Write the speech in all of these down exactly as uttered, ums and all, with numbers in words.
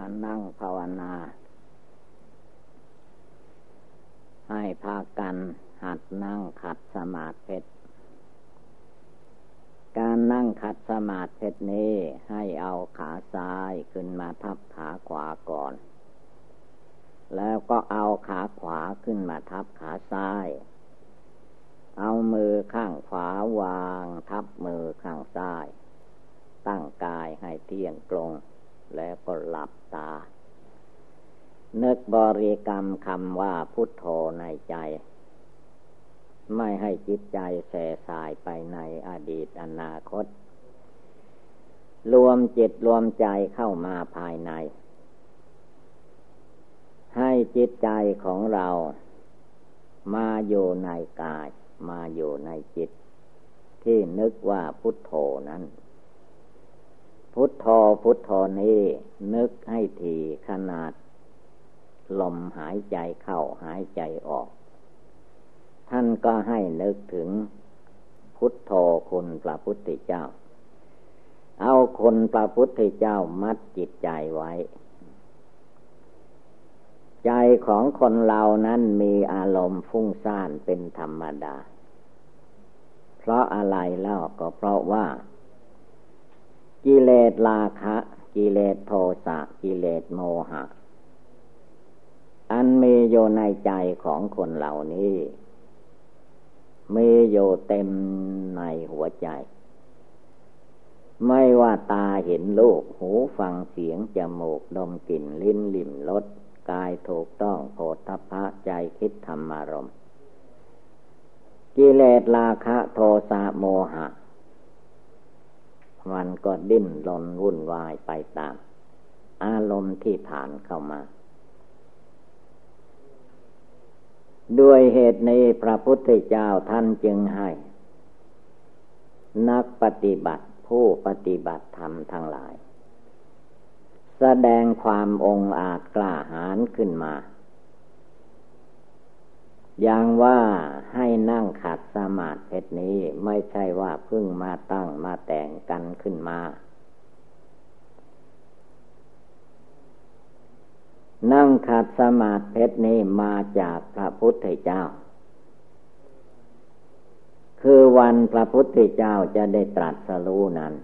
การนั่งภาวนาให้พากันหัดนั่งขัดสมาธิการนั่งขัดสมาธินี้ให้เอาขาซ้ายขึ้นมาทับขาขวาก่อนแล้วก็เอาขาขวาขึ้นมาทับขาซ้ายเอามือข้างขวาวางทับมือข้างซ้ายตั้งกายให้เที่ยงตรงแล้วก็หลับตานึกบริกรรมคำว่าพุทโธในใจไม่ให้จิตใจแส่สายไปในอดีตอนาคตรวมจิตรวมใจเข้ามาภายในให้จิตใจของเรามาอยู่ในกายมาอยู่ในจิตที่นึกว่าพุทโธนั้นพุทโธพุทโธนี้นึกให้ถี่ขนาดลมหายใจเข้าหายใจออกท่านก็ให้นึกถึงพุทโธคุณพระพุทธเจ้าเอาคุณพระพุทธเจ้ามัดจิตใจไว้ใจของคนเรานั้นมีอารมณ์ฟุ้งซ่านเป็นธรรมดาเพราะอะไรเล่าก็เพราะว่ากิเลสราคะกิเลสโทสะกิเลสโมหะอันมีอยู่ในใจของคนเหล่านี้มีอยู่เต็มในหัวใจไม่ว่าตาเห็นรูปหูฟังเสียงจมูกดมกลิ่นลิ้นลิ้มรสกายถูกต้องโผฏฐัพพะใจคิดธรรมารมณ์กิเลสราคะโทสะโมหะมันก็ดิ้นรนวุ่นวายไปตามอารมณ์ที่ผ่านเข้ามาด้วยเหตุนี้พระพุทธเจ้าท่านจึงให้นักปฏิบัติผู้ปฏิบัติธรรมทั้งหลายแสดงความองอาจกล้าหาญขึ้นมาอย่างว่าให้นั่งขัดสมาธินี้ไม่ใช่ว่าเพิ่งมาตั้งมาแต่งกันขึ้นมานั่งขัดสมาธินี้มาจากพระพุทธเจ้าคือวันพระพุทธเจ้าจะได้ตรัสรู้นั้น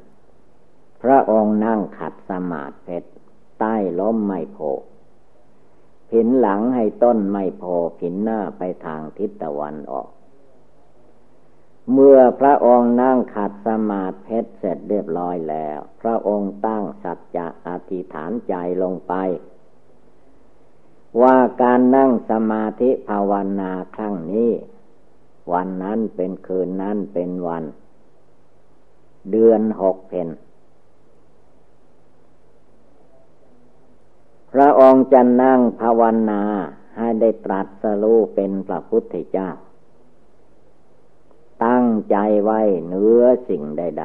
พระองค์นั่งขัดสมาธิใต้ล้มไม้โพธิ์ผินหลังให้ต้นไม้โพธิ์ผินหน้าไปทางทิศตะวันออกเมื่อพระองค์นั่งขัดสมาธิเสร็จเรียบร้อยแล้วพระองค์ตั้งสัจจะอธิษฐานใจลงไปว่าการนั่งสมาธิภาวนาครั้งนี้วันนั้นเป็นคืนนั้นเป็นวันเดือนหกเพ็ญพระองค์จะนั่งภาวนาให้ได้ตรัสรู้เป็นพระพุทธเจ้าตั้งใจไว้เหนือสิ่งใด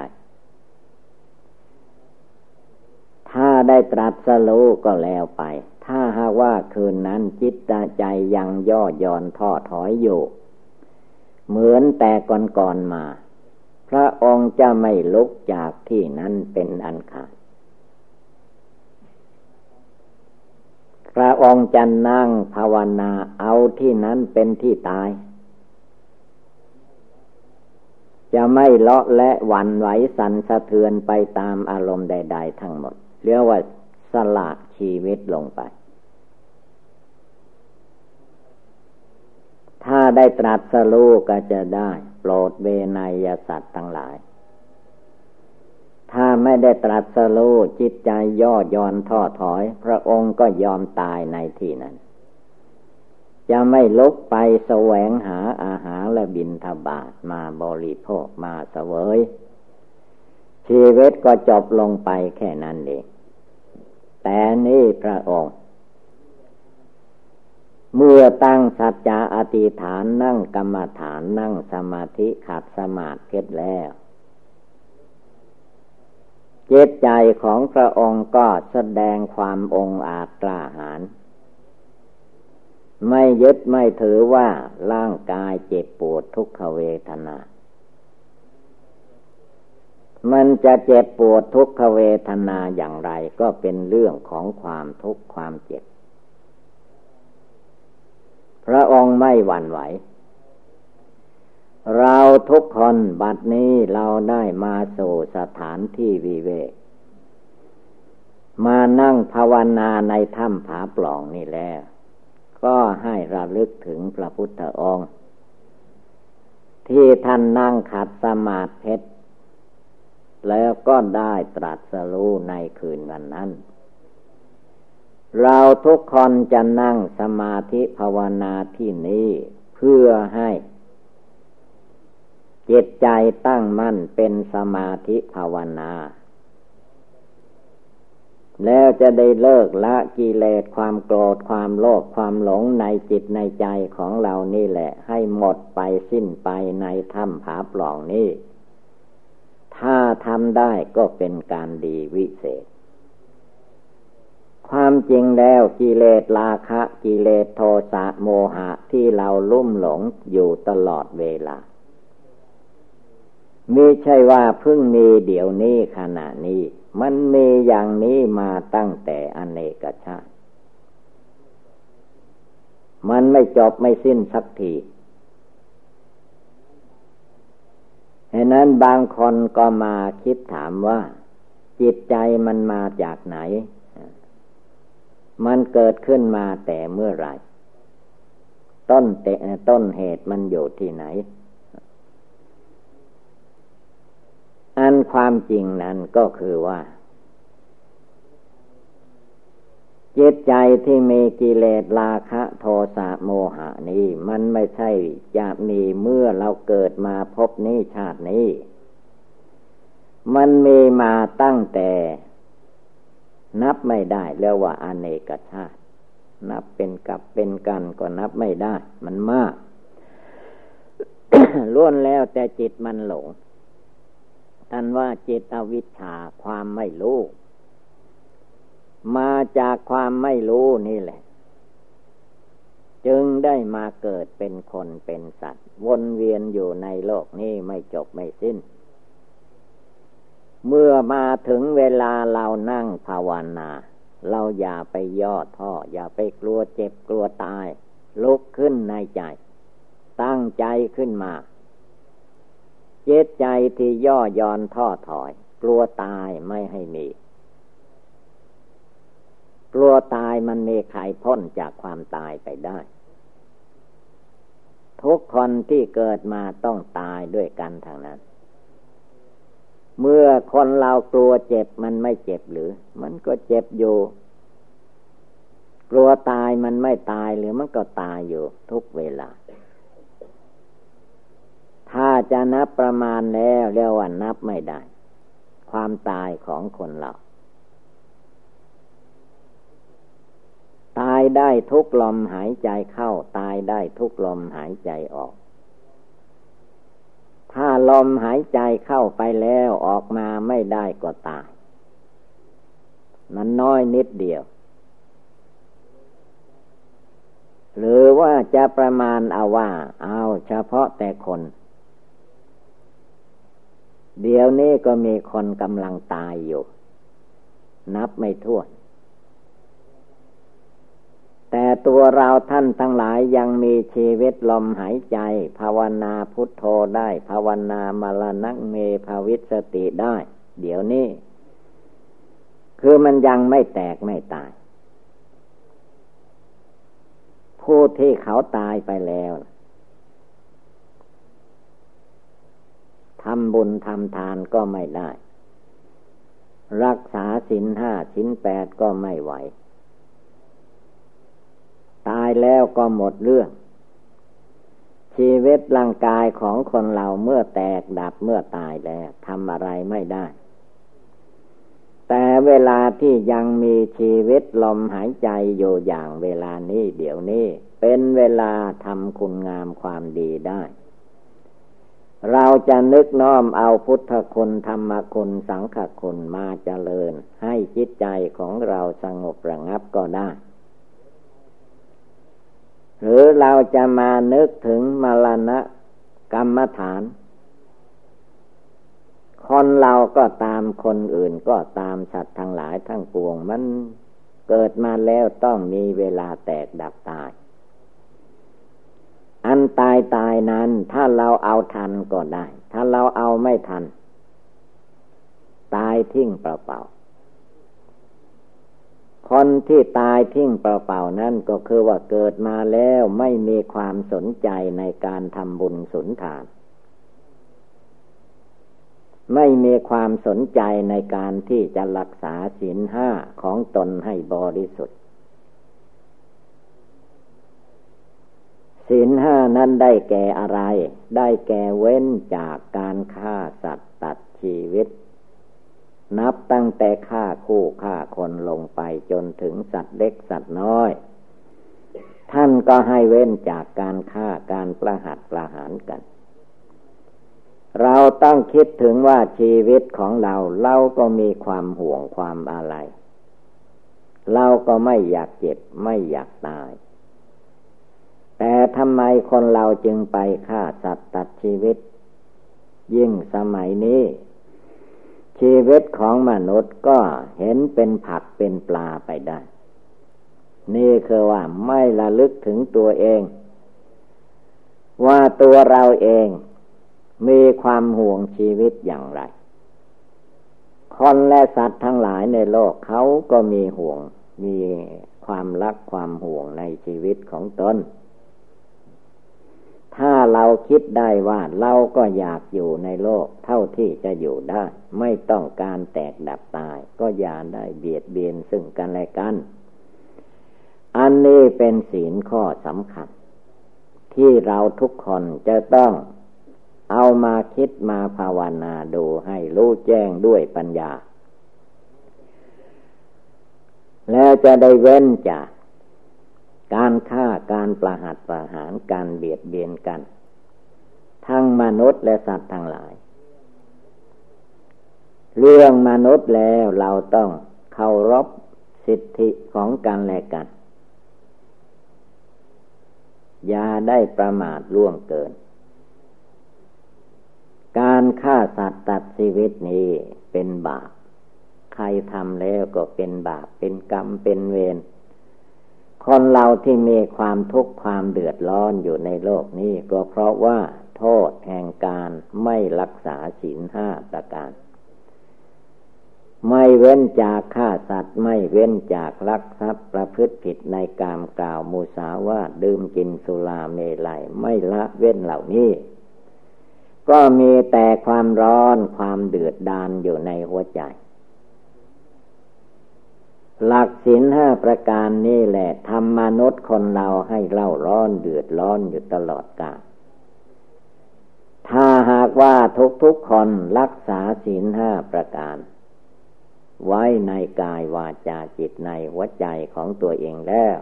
ๆถ้าได้ตรัสรู้ก็แล้วไปถ้าหากว่าคืนนั้นจิตใจยังย่อหย่อนท้อถอยอยู่เหมือนแต่ก่อนๆมาพระองค์จะไม่ลุกจากที่นั้นเป็นอันขาดพระองค์จะนั่งภาวนาเอาที่นั้นเป็นที่ตายจะไม่เลาะและหวั่นไหวสั่นสะเทือนไปตามอารมณ์ใดๆทั้งหมดเรียกว่าสละชีวิตลงไปถ้าได้ตรัสรู้ก็จะได้โปรดเวไนยสัตว์ทั้งหลายถ้าไม่ได้ตรัสรู้จิตใจย่อหย่อนท้อถอยพระองค์ก็ยอมตายในที่นั้นจะไม่ลุกไปแสวงหาอาหารและบิณฑบาตมาบริโภคมาเสวยชีวิตก็จบลงไปแค่นั้นเองแต่นี่พระองค์เมื่อตั้งสัจจะอธิษฐานนั่งกรรมฐานนั่งสมาธิขัดสมาธิแล้วเจตใจของพระองค์ก็แสดงความองอาจกล้าหาญไม่ยึดไม่ถือว่าร่างกายเจ็บปวดทุกขเวทนา มันจะเจ็บปวดทุกขเวทนาอย่างไรก็เป็นเรื่องของความทุกข์ความเจ็บพระองค์ไม่หวั่นไหวเราทุกคนบัดนี้เราได้มาสู่สถานที่วิเวกมานั่งภาวนาในถ้ำผาปล่องนี่แล้วก็ให้ระลึกถึงพระพุทธองค์ที่ท่านนั่งขัดสมาธิแล้วก็ได้ตรัสรู้ในคืนวันนั้นเราทุกคนจะนั่งสมาธิภาวนาที่นี้เพื่อให้จิตใจตั้งมั่นเป็นสมาธิภาวนาแล้วจะได้เลิกละกิเลสความโกรธความโลภความหลงในจิตในใจของเรานี่แหละให้หมดไปสิ้นไปในถ้ำผาปล่องนี้ถ้าทำได้ก็เป็นการดีวิเศษความจริงแล้วกิเลสราคะกิเลสโทสะโมหะที่เราลุ่มหลงอยู่ตลอดเวลาไม่ใช่ว่าเพิ่งมีเดี๋ยวนี้ขณะนี้มันมีอย่างนี้มาตั้งแต่อเนกชาติมันไม่จบไม่สิ้นสักทีฉะนั้นบางคนก็มาคิดถามว่าจิตใจมันมาจากไหนมันเกิดขึ้นมาแต่เมื่อไหร่ต้นแต่ต้นเหตุมันอยู่ที่ไหนอันความจริงนั้นก็คือว่าจิตใจที่มีกิเลสราคะโทสะโมหะนี้มันไม่ใช่จะมีเมื่อเราเกิดมาพบนี้ชาตินี้มันมีมาตั้งแต่นับไม่ได้เรียกว่าอเนกชาตินับเป็นกับเป็นกันก็นับไม่ได้มันมาก ล้วนแล้วแต่จิตมันหลงท่านว่าจิตอวิชชาความไม่รู้มาจากความไม่รู้นี่แหละจึงได้มาเกิดเป็นคนเป็นสัตว์วนเวียนอยู่ในโลกนี้ไม่จบไม่สิ้นเมื่อมาถึงเวลาเรานั่งภาวนาเราอย่าไปย่อท้ออย่าไปกลัวเจ็บกลัวตายลุกขึ้นในใจตั้งใจขึ้นมาเจตใจที่ย่อยอนท้อถอยกลัวตายไม่ให้มีกลัวตายมันมีใครพ้นจากความตายไปได้ทุกคนที่เกิดมาต้องตายด้วยกันทางนั้นเมื่อคนเรากลัวเจ็บมันไม่เจ็บหรือมันก็เจ็บอยู่กลัวตายมันไม่ตายหรือมันก็ตายอยู่ทุกเวลาถ้าจะนับประมาณแล้วเรียกว่านับไม่ได้ความตายของคนเราตายได้ทุกลมหายใจเข้าตายได้ทุกลมหายใจออกถ้าลมหายใจเข้าไปแล้วออกมาไม่ได้ก็ตายมันน้อยนิดเดียวหรือว่าจะประมาณเอาว่าเอาเฉพาะแต่คนเดี๋ยวนี้ก็มีคนกำลังตายอยู่นับไม่ถ้วนแต่ตัวเราท่านทั้งหลายยังมีชีวิตลมหายใจภาวนาพุทโธได้ภาวนามรณังเมภวิสติได้เดี๋ยวนี้คือมันยังไม่แตกไม่ตายผู้ที่เขาตายไปแล้วทำบุญทำทานก็ไม่ได้รักษาศีลห้าศีลแปดก็ไม่ไหวตายแล้วก็หมดเรื่องชีวิตร่างกายของคนเราเมื่อแตกดับเมื่อตายแล้วทำอะไรไม่ได้แต่เวลาที่ยังมีชีวิตลมหายใจอยู่อย่างเวลานี้เดี๋ยวนี้เป็นเวลาทำคุณงามความดีได้เราจะนึกน้อมเอาพุทธคุณธรรมคุณสังฆคุณมาเจริญให้จิตใจของเราสงบระงับก็ได้หรือเราจะมานึกถึงมรณะกรรมฐาน คนเราก็ตามคนอื่นก็ตามสัตว์ทั้งหลายทั้งปวงมันเกิดมาแล้วต้องมีเวลาแตกดับตายอันตายตายนั้นถ้าเราเอาทันก็ได้ถ้าเราเอาไม่ทันตายทิ้งเปล่าๆคนที่ตายทิ้งเปล่าๆนั่นก็คือว่าเกิดมาแล้วไม่มีความสนใจในการทำบุญสุนทานไม่มีความสนใจในการที่จะรักษาศีลห้าของตนให้บริสุทธิ์ศีลห้านั้นได้แก่อะไรได้แก่เว้นจากการฆ่าสัตว์ตัดชีวิตนับตั้งแต่ฆ่าคู่ฆ่าคนลงไปจนถึงสัตว์เล็กสัตว์น้อยท่านก็ให้เว้นจากการฆ่าการประหัตประหารกันเราต้องคิดถึงว่าชีวิตของเราเราก็มีความห่วงความอะไรเราก็ไม่อยากเจ็บไม่อยากตายแต่ทำไมคนเราจึงไปฆ่าสัตว์ตัดชีวิตยิ่งสมัยนี้ชีวิตของมนุษย์ก็เห็นเป็นผักเป็นปลาไปได้นี่คือว่าไม่ระลึกถึงตัวเองว่าตัวเราเองมีความห่วงชีวิตอย่างไรคนและสัตว์ทั้งหลายในโลกเขาก็มีห่วงมีความรักความห่วงในชีวิตของตนถ้าเราคิดได้ว่าเราก็อยากอยู่ในโลกเท่าที่จะอยู่ได้ไม่ต้องการแตกดับตายก็อย่าได้เบียดเบียนซึ่งกันและกันอันนี้เป็นศีลข้อสำคัญที่เราทุกคนจะต้องเอามาคิดมาภาวนาดูให้รู้แจ้งด้วยปัญญาแล้วจะได้เว้นจากการฆ่าการประหัตประหารการเบียดเบียนกันทั้งมนุษย์และสัตว์ทั้งหลายเรื่องมนุษย์แล้วเราต้องเคารพสิทธิของกันและกันอย่าได้ประมาทล่วงเกินการฆ่าสัตว์ตัดชีวิตนี้เป็นบาปใครทำแล้วก็เป็นบาปเป็นกรรมเป็นเวรคนเราที่มีความทุกข์ความเดือดร้อนอยู่ในโลกนี้ก็เพราะว่าโทษแห่งการไม่รักษาศีลห้าประการไม่เว้นจากฆ่าสัตว์ไม่เว้นจากลักทรัพย์ประพฤติผิดในกามกล่าวมุสาวาทดื่มกินสุราเมลัยไม่ละเว้นเหล่านี้ก็มีแต่ความร้อนความเดือดดาลอยู่ในหัวใจหลักศีลห้าประการนี่แหละทำมนุษย์คนเราให้เล่าร้อนเดือดร้อนอยู่ตลอดกาลถ้าหากว่าทุกๆคนรักษาศีลห้าประการไว้ในกายวาจาจิตในหัวใจของตัวเองแล้ว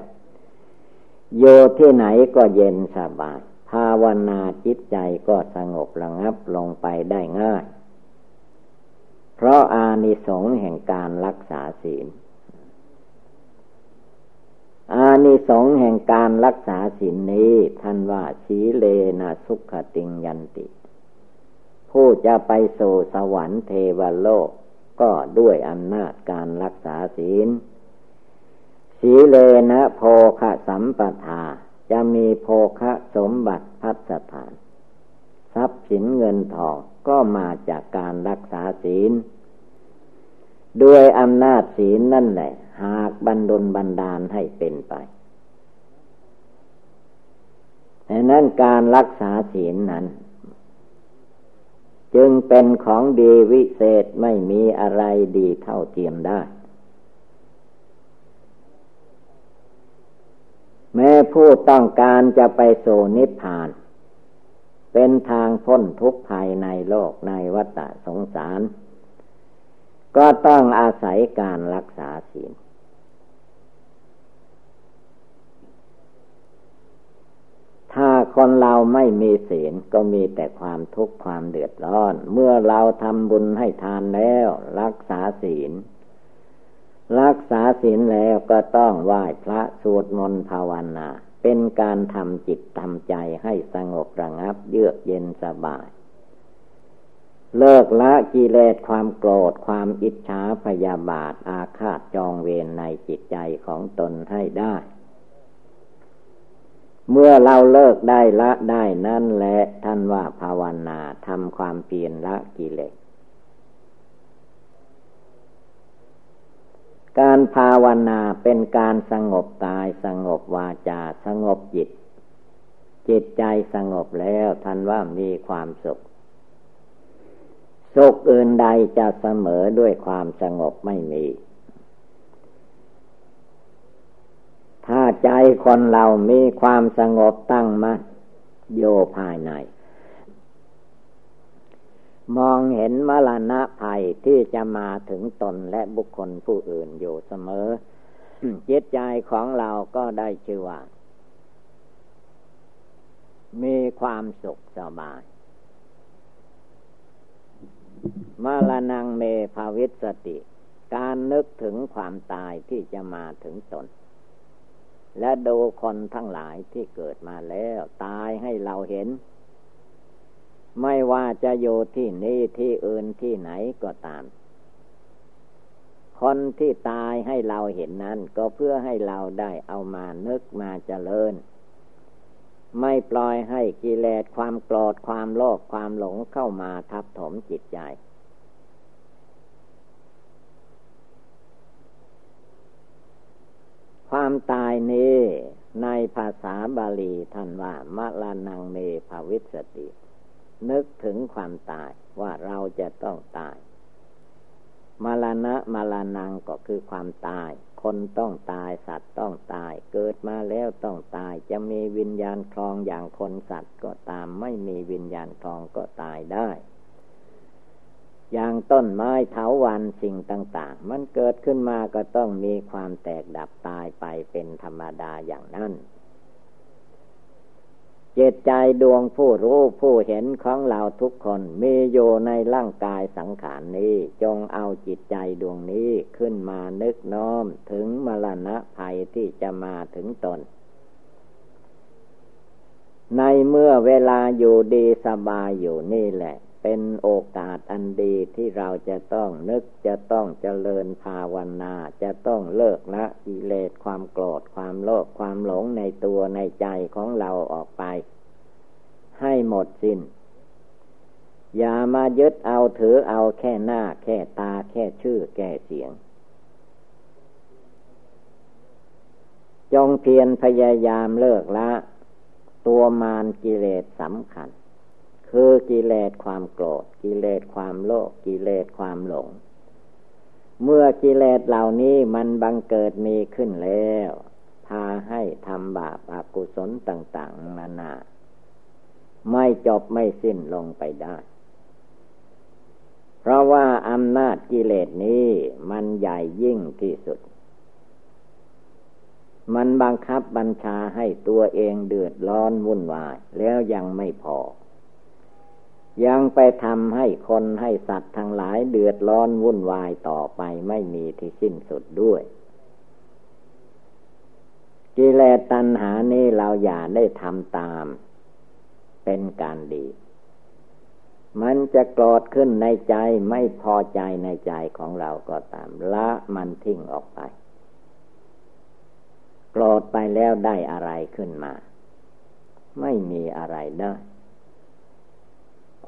โยที่ไหนก็เย็นสบายภาวนาจิตใจก็สงบระงับลงไปได้ง่ายเพราะอานิสงส์แห่งการรักษาศีลอานิสงส์แห่งการรักษาศีลนี้ท่านว่าสีเลนะสุขติงยันติผู้จะไปสู่สวรรค์เทวโลกก็ด้วยอำนาจการรักษาศีลสีเลนะโภคสัมปทาจะมีโภคสมบัติภัสสถานทรัพย์สินเงินทองก็มาจากการรักษาศีลด้วยอำนาจศีลนั่นแหละหากบันดลบันดาลให้เป็นไปดังนั้นการรักษาศีลนั้นจึงเป็นของดีวิเศษไม่มีอะไรดีเท่าเทียมได้แม้ผู้ต้องการจะไปสู่นิพพานเป็นทางพ้นทุกข์ภายในโลกในวัฏสงสารก็ต้องอาศัยการรักษาศีลถ้าคนเราไม่มีศีลก็มีแต่ความทุกข์ความเดือดร้อนเมื่อเราทำบุญให้ทานแล้วรักษาศีลรักษาศีลแล้วก็ต้องไหว้พระสวดมนต์ภาวนาเป็นการทำจิตทำใจให้สงบระงับเยือกเย็นสบาย เลิกละกิเลสความโกรธความอิจฉาพยาบาทอาฆาตจองเวรในจิตใจของตนให้ได้เมื่อเราเลิกได้ละได้นั่นแหละท่านว่าภาวนาทำความเพียรละกิเลสการภาวนาเป็นการสงบกายสงบวาจาสงบจิตจิตใจสงบแล้วท่านว่ามีความสุขสุขอื่นใดจะเสมอด้วยความสงบไม่มีถ้าใจคนเรามีความสงบตั้งมั่นโยภายในมองเห็นมรณะภัยที่จะมาถึงตนและบุคคลผู้อื่นอยู่เสมอ จิตใจของเราก็ได้ชื่อว่ามีความสุขสบายมรณังเมภวิสสติการนึกถึงความตายที่จะมาถึงตนและดูคนทั้งหลายที่เกิดมาแล้วตายให้เราเห็นไม่ว่าจะอยู่ที่นี่ที่อื่นที่ไหนก็ตามคนที่ตายให้เราเห็นนั้นก็เพื่อให้เราได้เอามานึกมาเจริญไม่ปล่อยให้กิเลสความโกรธความโลภความหลงเข้ามาทับถมจิตใจความตายนี้ในภาษาบาลีท่านว่ามรณังเมภวิสสตินึกถึงความตายว่าเราจะต้องตายมรณะมรณังก็คือความตายคนต้องตายสัตว์ต้องตายเกิดมาแล้วต้องตายจะมีวิญญาณครองอย่างคนสัตว์ก็ตามไม่มีวิญญาณครองก็ตายได้อย่างต้นไม้เถาวัลย์สิ่งต่างๆมันเกิดขึ้นมาก็ต้องมีความแตกดับตายไปเป็นธรรมดาอย่างนั้นเจตใจดวงผู้รู้ผู้เห็นของเราทุกคนมีอยู่ในร่างกายสังขารนี้จงเอาจิตใจดวงนี้ขึ้นมานึกน้อมถึงมรณะภัยที่จะมาถึงตนในเมื่อเวลาอยู่ดีสบายอยู่นี่แหละเป็นโอกาสอันดีที่เราจะต้องนึกจะต้องเจริญภาวนาจะต้องเลิกละกิเลสความโกรธความโลภความหลงในตัวในใจของเราออกไปให้หมดสิ้นอย่ามายึดเอาถือเอาแค่หน้าแค่ตาแค่ชื่อแค่เสียงจงเพียรพยายามเลิกละตัวมารกิเลสสำคัญคือกิเลสความโกรธกิเลสความโลภกิเลสความหลงเมื่อกิเลสเหล่านี้มันบังเกิดมีขึ้นแล้วพาให้ทำบาปอกุศลต่างๆนานาไม่จบไม่สิ้นลงไปได้เพราะว่าอำนาจกิเลสนี้มันใหญ่ยิ่งที่สุดมันบังคับบัญชาให้ตัวเองเดือดร้อนวุ่นวายแล้วยังไม่พอยังไปทำให้คนให้สัตว์ทั้งหลายเดือดร้อนวุ่นวายต่อไปไม่มีที่สิ้นสุดด้วยกิเลสตัณหานี้เราอย่าได้ทำตามเป็นการดีมันจะโกรธขึ้นในใจไม่พอใจในใจของเราก็ตามละมันทิ้งออกไปโกรธไปแล้วได้อะไรขึ้นมาไม่มีอะไรได้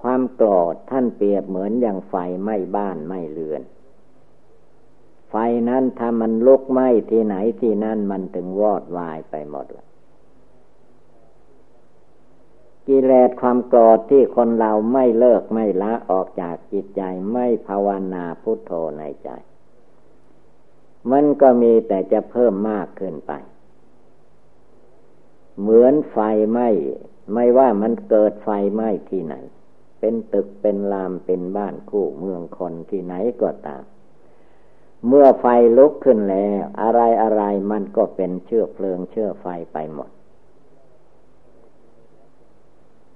ความโกรธท่านเปรียบเหมือนอย่างไฟไหม้บ้านไหม้เรือนไฟนั้นถ้ามันลุกไหม้ที่ไหนที่นั่นมันถึงวอดวายไปหมดละกิเลสความโกรธที่คนเราไม่เลิกไม่ละออกจากจิตใจไม่ภาวนาพุทโธในใจมันก็มีแต่จะเพิ่มมากขึ้นไปเหมือนไฟไหม้ไม่ว่ามันเกิดไฟไหม้ที่ไหนเป็นตึกเป็นลามเป็นบ้านคู่เมืองคนที่ไหนก็ตามเมื่อไฟลุกขึ้นแล้วอะไรอะไรมันก็เป็นเชื้อเพลิงเชื้อไฟไปหมด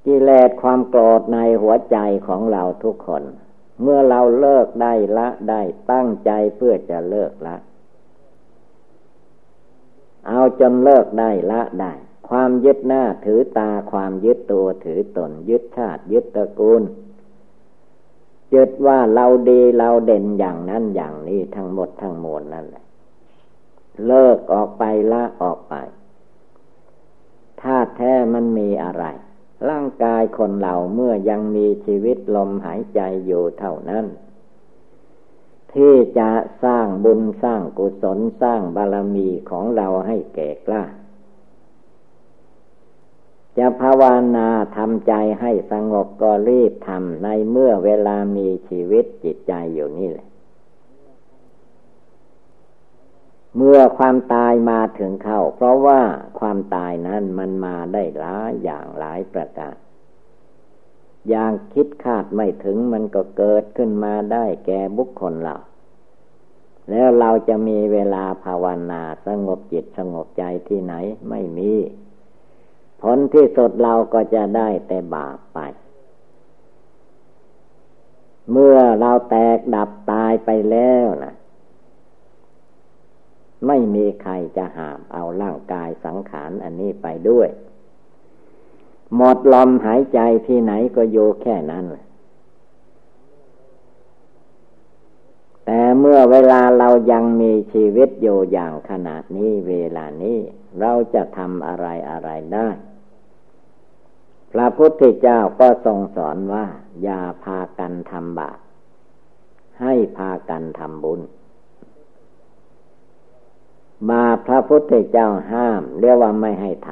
กิเลสความโกรธในหัวใจของเราทุกคนเมื่อเราเลิกได้ละได้ตั้งใจเพื่อจะเลิกละเอาจนเลิกได้ละได้ความยึดหน้าถือตาความยึดตัวถือตนยึดชาติยึดตระกูล ยึดว่าเราดีเราเด่นอย่างนั้นอย่างนี้ทั้งหมดทั้งมวลนั่นแหละเลิกออกไปละออกไปธาตุแท้มันมีอะไรร่างกายคนเราเมื่อยังมีชีวิตลมหายใจอยู่เท่านั้นที่จะสร้างบุญสร้างกุศลสร้างบารมีของเราให้แก่กล้าจะภาวนาทำใจให้สงบก็รีบทำในเมื่อเวลามีชีวิตจิตใจอยู่นี่แหละเมื่อความตายมาถึงเข้าเพราะว่าความตายนั้นมันมาได้หลายอย่างหลายประการอย่างคิดคาดไม่ถึงมันก็เกิดขึ้นมาได้แก่บุคคลเราแล้วเราจะมีเวลาภาวนาสงบจิตสงบใจที่ไหนไม่มีผลที่สุดเราก็จะได้แต่บาปไปเมื่อเราแตกดับตายไปแล้วนะไม่มีใครจะหามเอาร่างกายสังขารอันนี้ไปด้วยหมดลมหายใจที่ไหนก็อยู่แค่นั้นแต่เมื่อเวลาเรายังมีชีวิตอยู่อย่างขณะนี้เวลานี้เราจะทำอะไรอะไรได้พระพุทธเจ้าก็ทรงสอนว่าอย่าพากันทำบาปให้พากันทำบุญบาปพระพุทธเจ้าห้ามเรียกว่าไม่ให้ท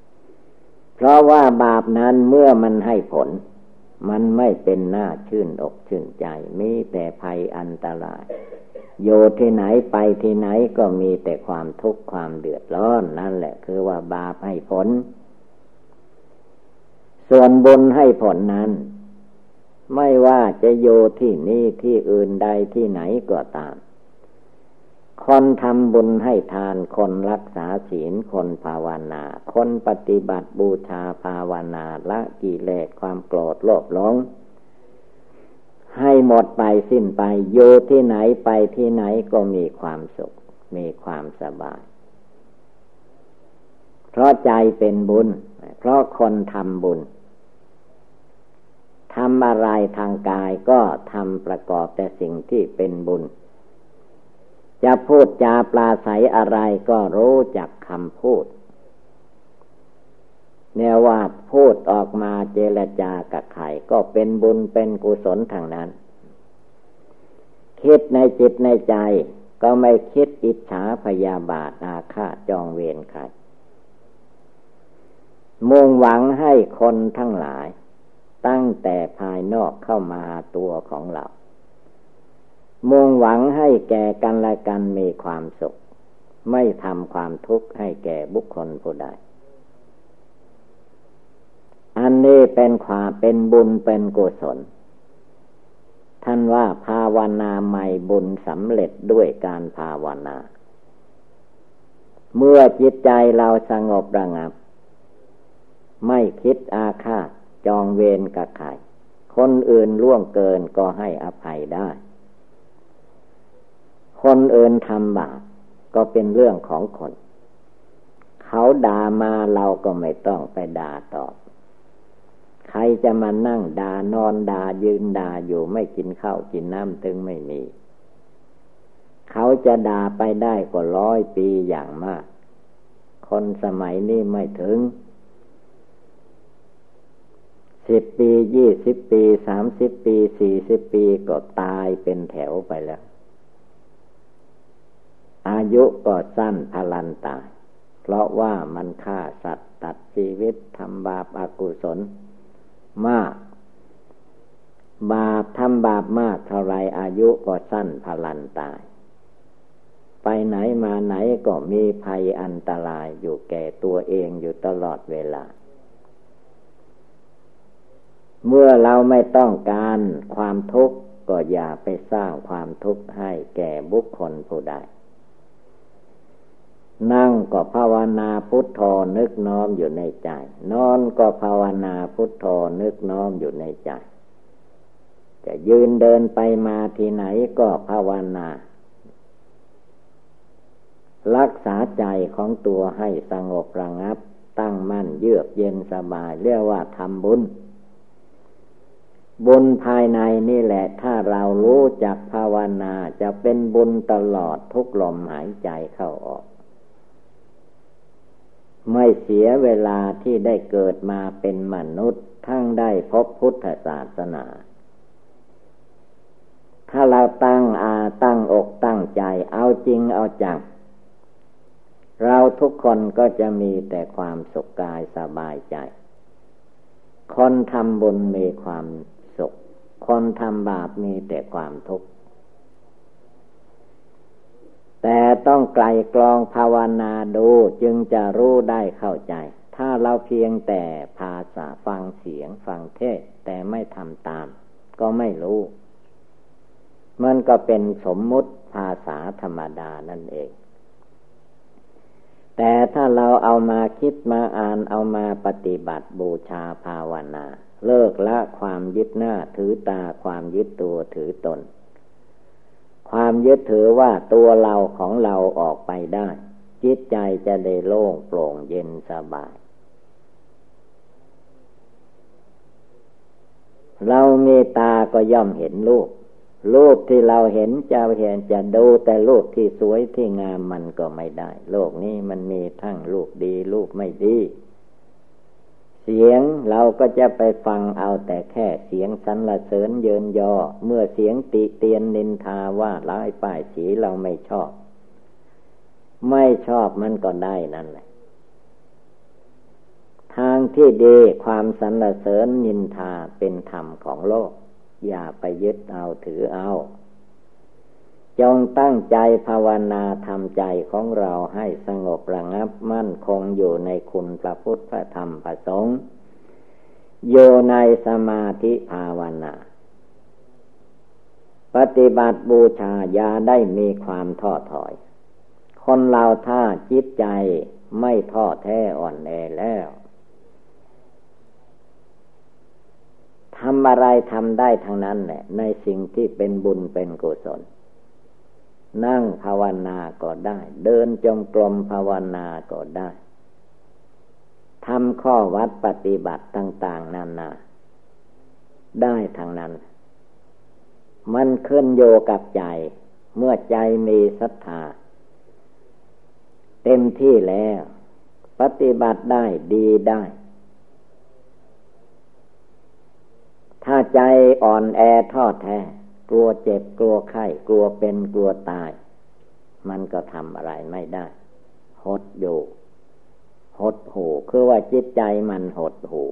ำเพราะว่าบาปนั้นเมื่อมันให้ผลมันไม่เป็นหน้าชื่นอกชื่นใจมีแต่ภัยอันตรายโยที่ไหนไปที่ไหนก็มีแต่ความทุกข์ความเดือดร้อนนั่นแหละคือว่าบาปให้ผลส่วนบุญให้ผลนั้นไม่ว่าจะโยที่นี่ที่อื่นใดที่ไหนก็ตามคนทำบุญให้ทานคนรักษาศีลคนภาวนาคนปฏิบัติบูชาภาวนาละกิเลสความโกรธโลภหลงให้หมดไปสิ้นไปอยู่ที่ไหนไปที่ไหนก็มีความสุขมีความสบายเพราะใจเป็นบุญเพราะคนทำบุญทำอะไรทางกายก็ทำประกอบแต่สิ่งที่เป็นบุญจะพูดจาปราศัยอะไรก็รู้จักคำพูดแนวว่าพูดออกมาเจรจากับใครก็เป็นบุญเป็นกุศลทางนั้นคิดในจิตในใจก็ไม่คิดอิจฉาพยาบาทอาฆาตจองเวรใครมุ่งหวังให้คนทั้งหลายตั้งแต่ภายนอกเข้ามาตัวของเรามุ่งหวังให้แก่กันและกันมีความสุขไม่ทำความทุกข์ให้แก่บุคคลผู้ใดอันนี้เป็นความเป็นบุญเป็นกุศลท่านว่าภาวนาใหม่บุญสำเร็จด้วยการภาวนาเมื่อจิตใจเราสงบระงับไม่คิดอาฆาตจองเวรกับใครคนอื่นล่วงเกินก็ให้อภัยได้คนอื่นทำบาปก็เป็นเรื่องของคนเขาด่ามาเราก็ไม่ต้องไปด่าตอบใครจะมานั่งด่านอนด่ายืนด่าอยู่ไม่กินข้าวกินน้ำถึงไม่มีเขาจะด่าไปได้กว่าร้อยปีอย่างมากคนสมัยนี้ไม่ถึงสิบปียี่สิบปีสามสิบปีสี่สิบปีก็ตายเป็นแถวไปแล้วอายุก็สั้นพลันตายเพราะว่ามันฆ่าสัตว์ตัดชีวิตทำบาปอกุศลมากบาปทำบาปมากเท่าไรอายุก็สั้นพลันตายไปไหนมาไหนก็มีภัยอันตรายอยู่แก่ตัวเองอยู่ตลอดเวลาเมื่อเราไม่ต้องการความทุกข์ก็อย่าไปสร้างความทุกข์ให้แก่บุคคลผู้ใดนั่งก็ภาวนาพุทโธนึกน้อมอยู่ในใจนอนก็ภาวนาพุทโธนึกน้อมอยู่ในใจจะยืนเดินไปมาที่ไหนก็ภาวนารักษาใจของตัวให้สงบระงับตั้งมั่นเยือกเย็นสบายเรียกว่าทำบุญ บุญภายในนี่แหละถ้าเรารู้จักภาวนาจะเป็นบุญตลอดทุกลมหายใจเข้าออกไม่เสียเวลาที่ได้เกิดมาเป็นมนุษย์ทั้งได้พบพุทธศาสนาถ้าเราตั้งอาตั้งอกตั้งใจเอาจริงเอาจังเราทุกคนก็จะมีแต่ความสุขกายสบายใจคนทำบุญมีความสุขคนทำบาปมีแต่ความทุกข์แต่ต้องไกลกรองภาวนาดูจึงจะรู้ได้เข้าใจถ้าเราเพียงแต่ภาษาฟังเสียงฟังเทศแต่ไม่ทำตามก็ไม่รู้มันก็เป็นสมมุติภาษาธรรมดานั่นเองแต่ถ้าเราเอามาคิดมาอ่านเอามาปฏิบัติบูชาภาวนาเลิกละความยึดหน้าถือตาความยึดตัวถือตนความยึดถือว่าตัวเราของเราออกไปได้จิตใจจะได้โล่งโปร่งเย็นสบายเรามีตาก็ย่อมเห็นรูปรูปที่เราเห็นจะเห็นจะดูแต่รูปที่สวยที่งามมันก็ไม่ได้โลกนี้มันมีทั้งรูปดีรูปไม่ดีเสียงเราก็จะไปฟังเอาแต่แค่เสียงสรรเสริญเยินยอเมื่อเสียงติเตียนนินทาว่าร้ายป้ายสีเราไม่ชอบไม่ชอบมันก็ได้นั่นแหละทางที่ดีความสรรเสริญนินทาเป็นธรรมของโลกอย่าไปยึดเอาถือเอาจงตั้งใจภาวนาทำใจของเราให้สงบระงับมั่นคงอยู่ในคุณพระพุทธพระธรรมพระสงฆ์อยู่ในสมาธิภาวนาปฏิบัติบูชาอย่าได้มีความท้อถอยคนเราถ้าจิตใจไม่ท้อแท้อ่อนแอแล้วทำอะไรทำได้ทั้งนั้นแหละในสิ่งที่เป็นบุญเป็นกุศลนั่งภาวนาก็ได้เดินจงกรมภาวนาก็ได้ทำข้อวัดปฏิบัติต่างๆนานาได้ทั้งนั้นมันขึ้นโยกับใจเมื่อใจมีศรัทธาเต็มที่แล้วปฏิบัติได้ดีได้ถ้าใจอ่อนแอท้อแท้กลัวเจ็บกลัวไข้กลัวเป็นกลัวตายมันก็ทำอะไรไม่ได้หดอยู่หดหู่คือว่าจิตใจมันหดหู่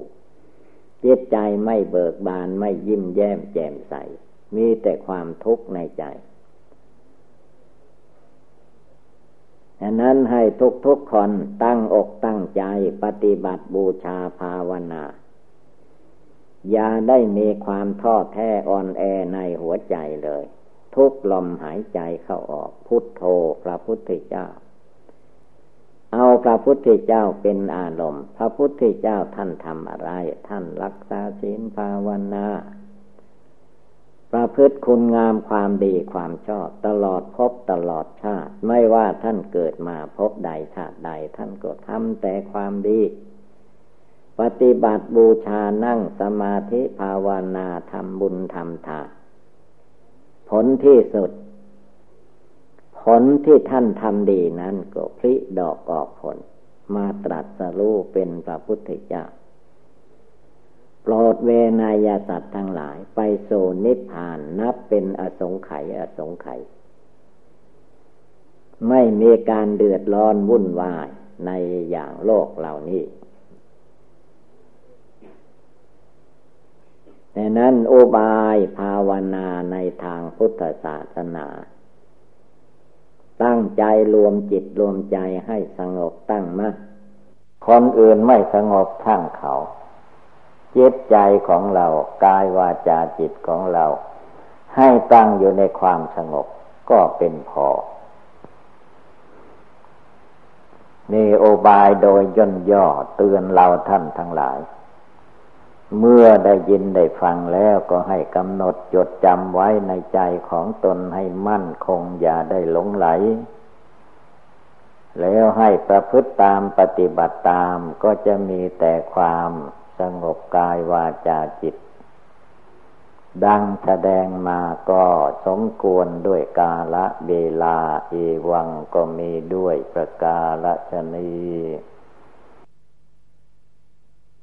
จิตใจไม่เบิกบานไม่ยิ้มแย้มแจ่มใสมีแต่ความทุกข์ในใจดังนั้นให้ทุกๆคนตั้งอกตั้งใจปฏิบัติบูชาภาวนาอย่าได้มีความท้อแท้อ่อนแอในหัวใจเลยทุกลมหายใจเข้าออกพุทโธพระพุทธเจ้าเอาพระพุทธเจ้าเป็นอารมณ์พระพุทธเจ้าท่านทำอะไรท่านรักษาศีลภาวนาประพฤติคุณงามความดีความชอบตลอดภพตลอดชาติไม่ว่าท่านเกิดมาภพใดชาติใดท่านก็ทำแต่ความดีปฏิบัติบูชานั่งสมาธิภาวนาทำบุญทำทานผลที่สุดผลที่ท่านทำดีนั้นก็พลิดอกออกผลมาตรัสรู้เป็นพระพุทธเจ้าโปรดเวนยสัตว์ทั้งหลายไปสู่นิพพานนับเป็นอสงไขยอสงไขยไม่มีการเดือดร้อนวุ่นวายในอย่างโลกเหล่านี้ดังนั้นโอบายภาวนาในทางพุทธศาสนาตั้งใจรวมจิตรวมใจให้สงบตั้งมั่นคนอื่นไม่สงบทั้งเขาจิตใจของเรากายวาจาจิตของเราให้ตั้งอยู่ในความสงบก็เป็นพอนี่โอบายโดยย่นย่อเตือนเราท่านทั้งหลายเมื่อได้ยินได้ฟังแล้วก็ให้กำหนดจดจำไว้ในใจของตนให้มั่นคงอย่าได้หลงไหลแล้วให้ประพฤติตามปฏิบัติตามก็จะมีแต่ความสงบกายวาจาจิต ดังแสดงมาก็สมควรด้วยกาลเวลาเอวังก็มีด้วยประการฉะนี้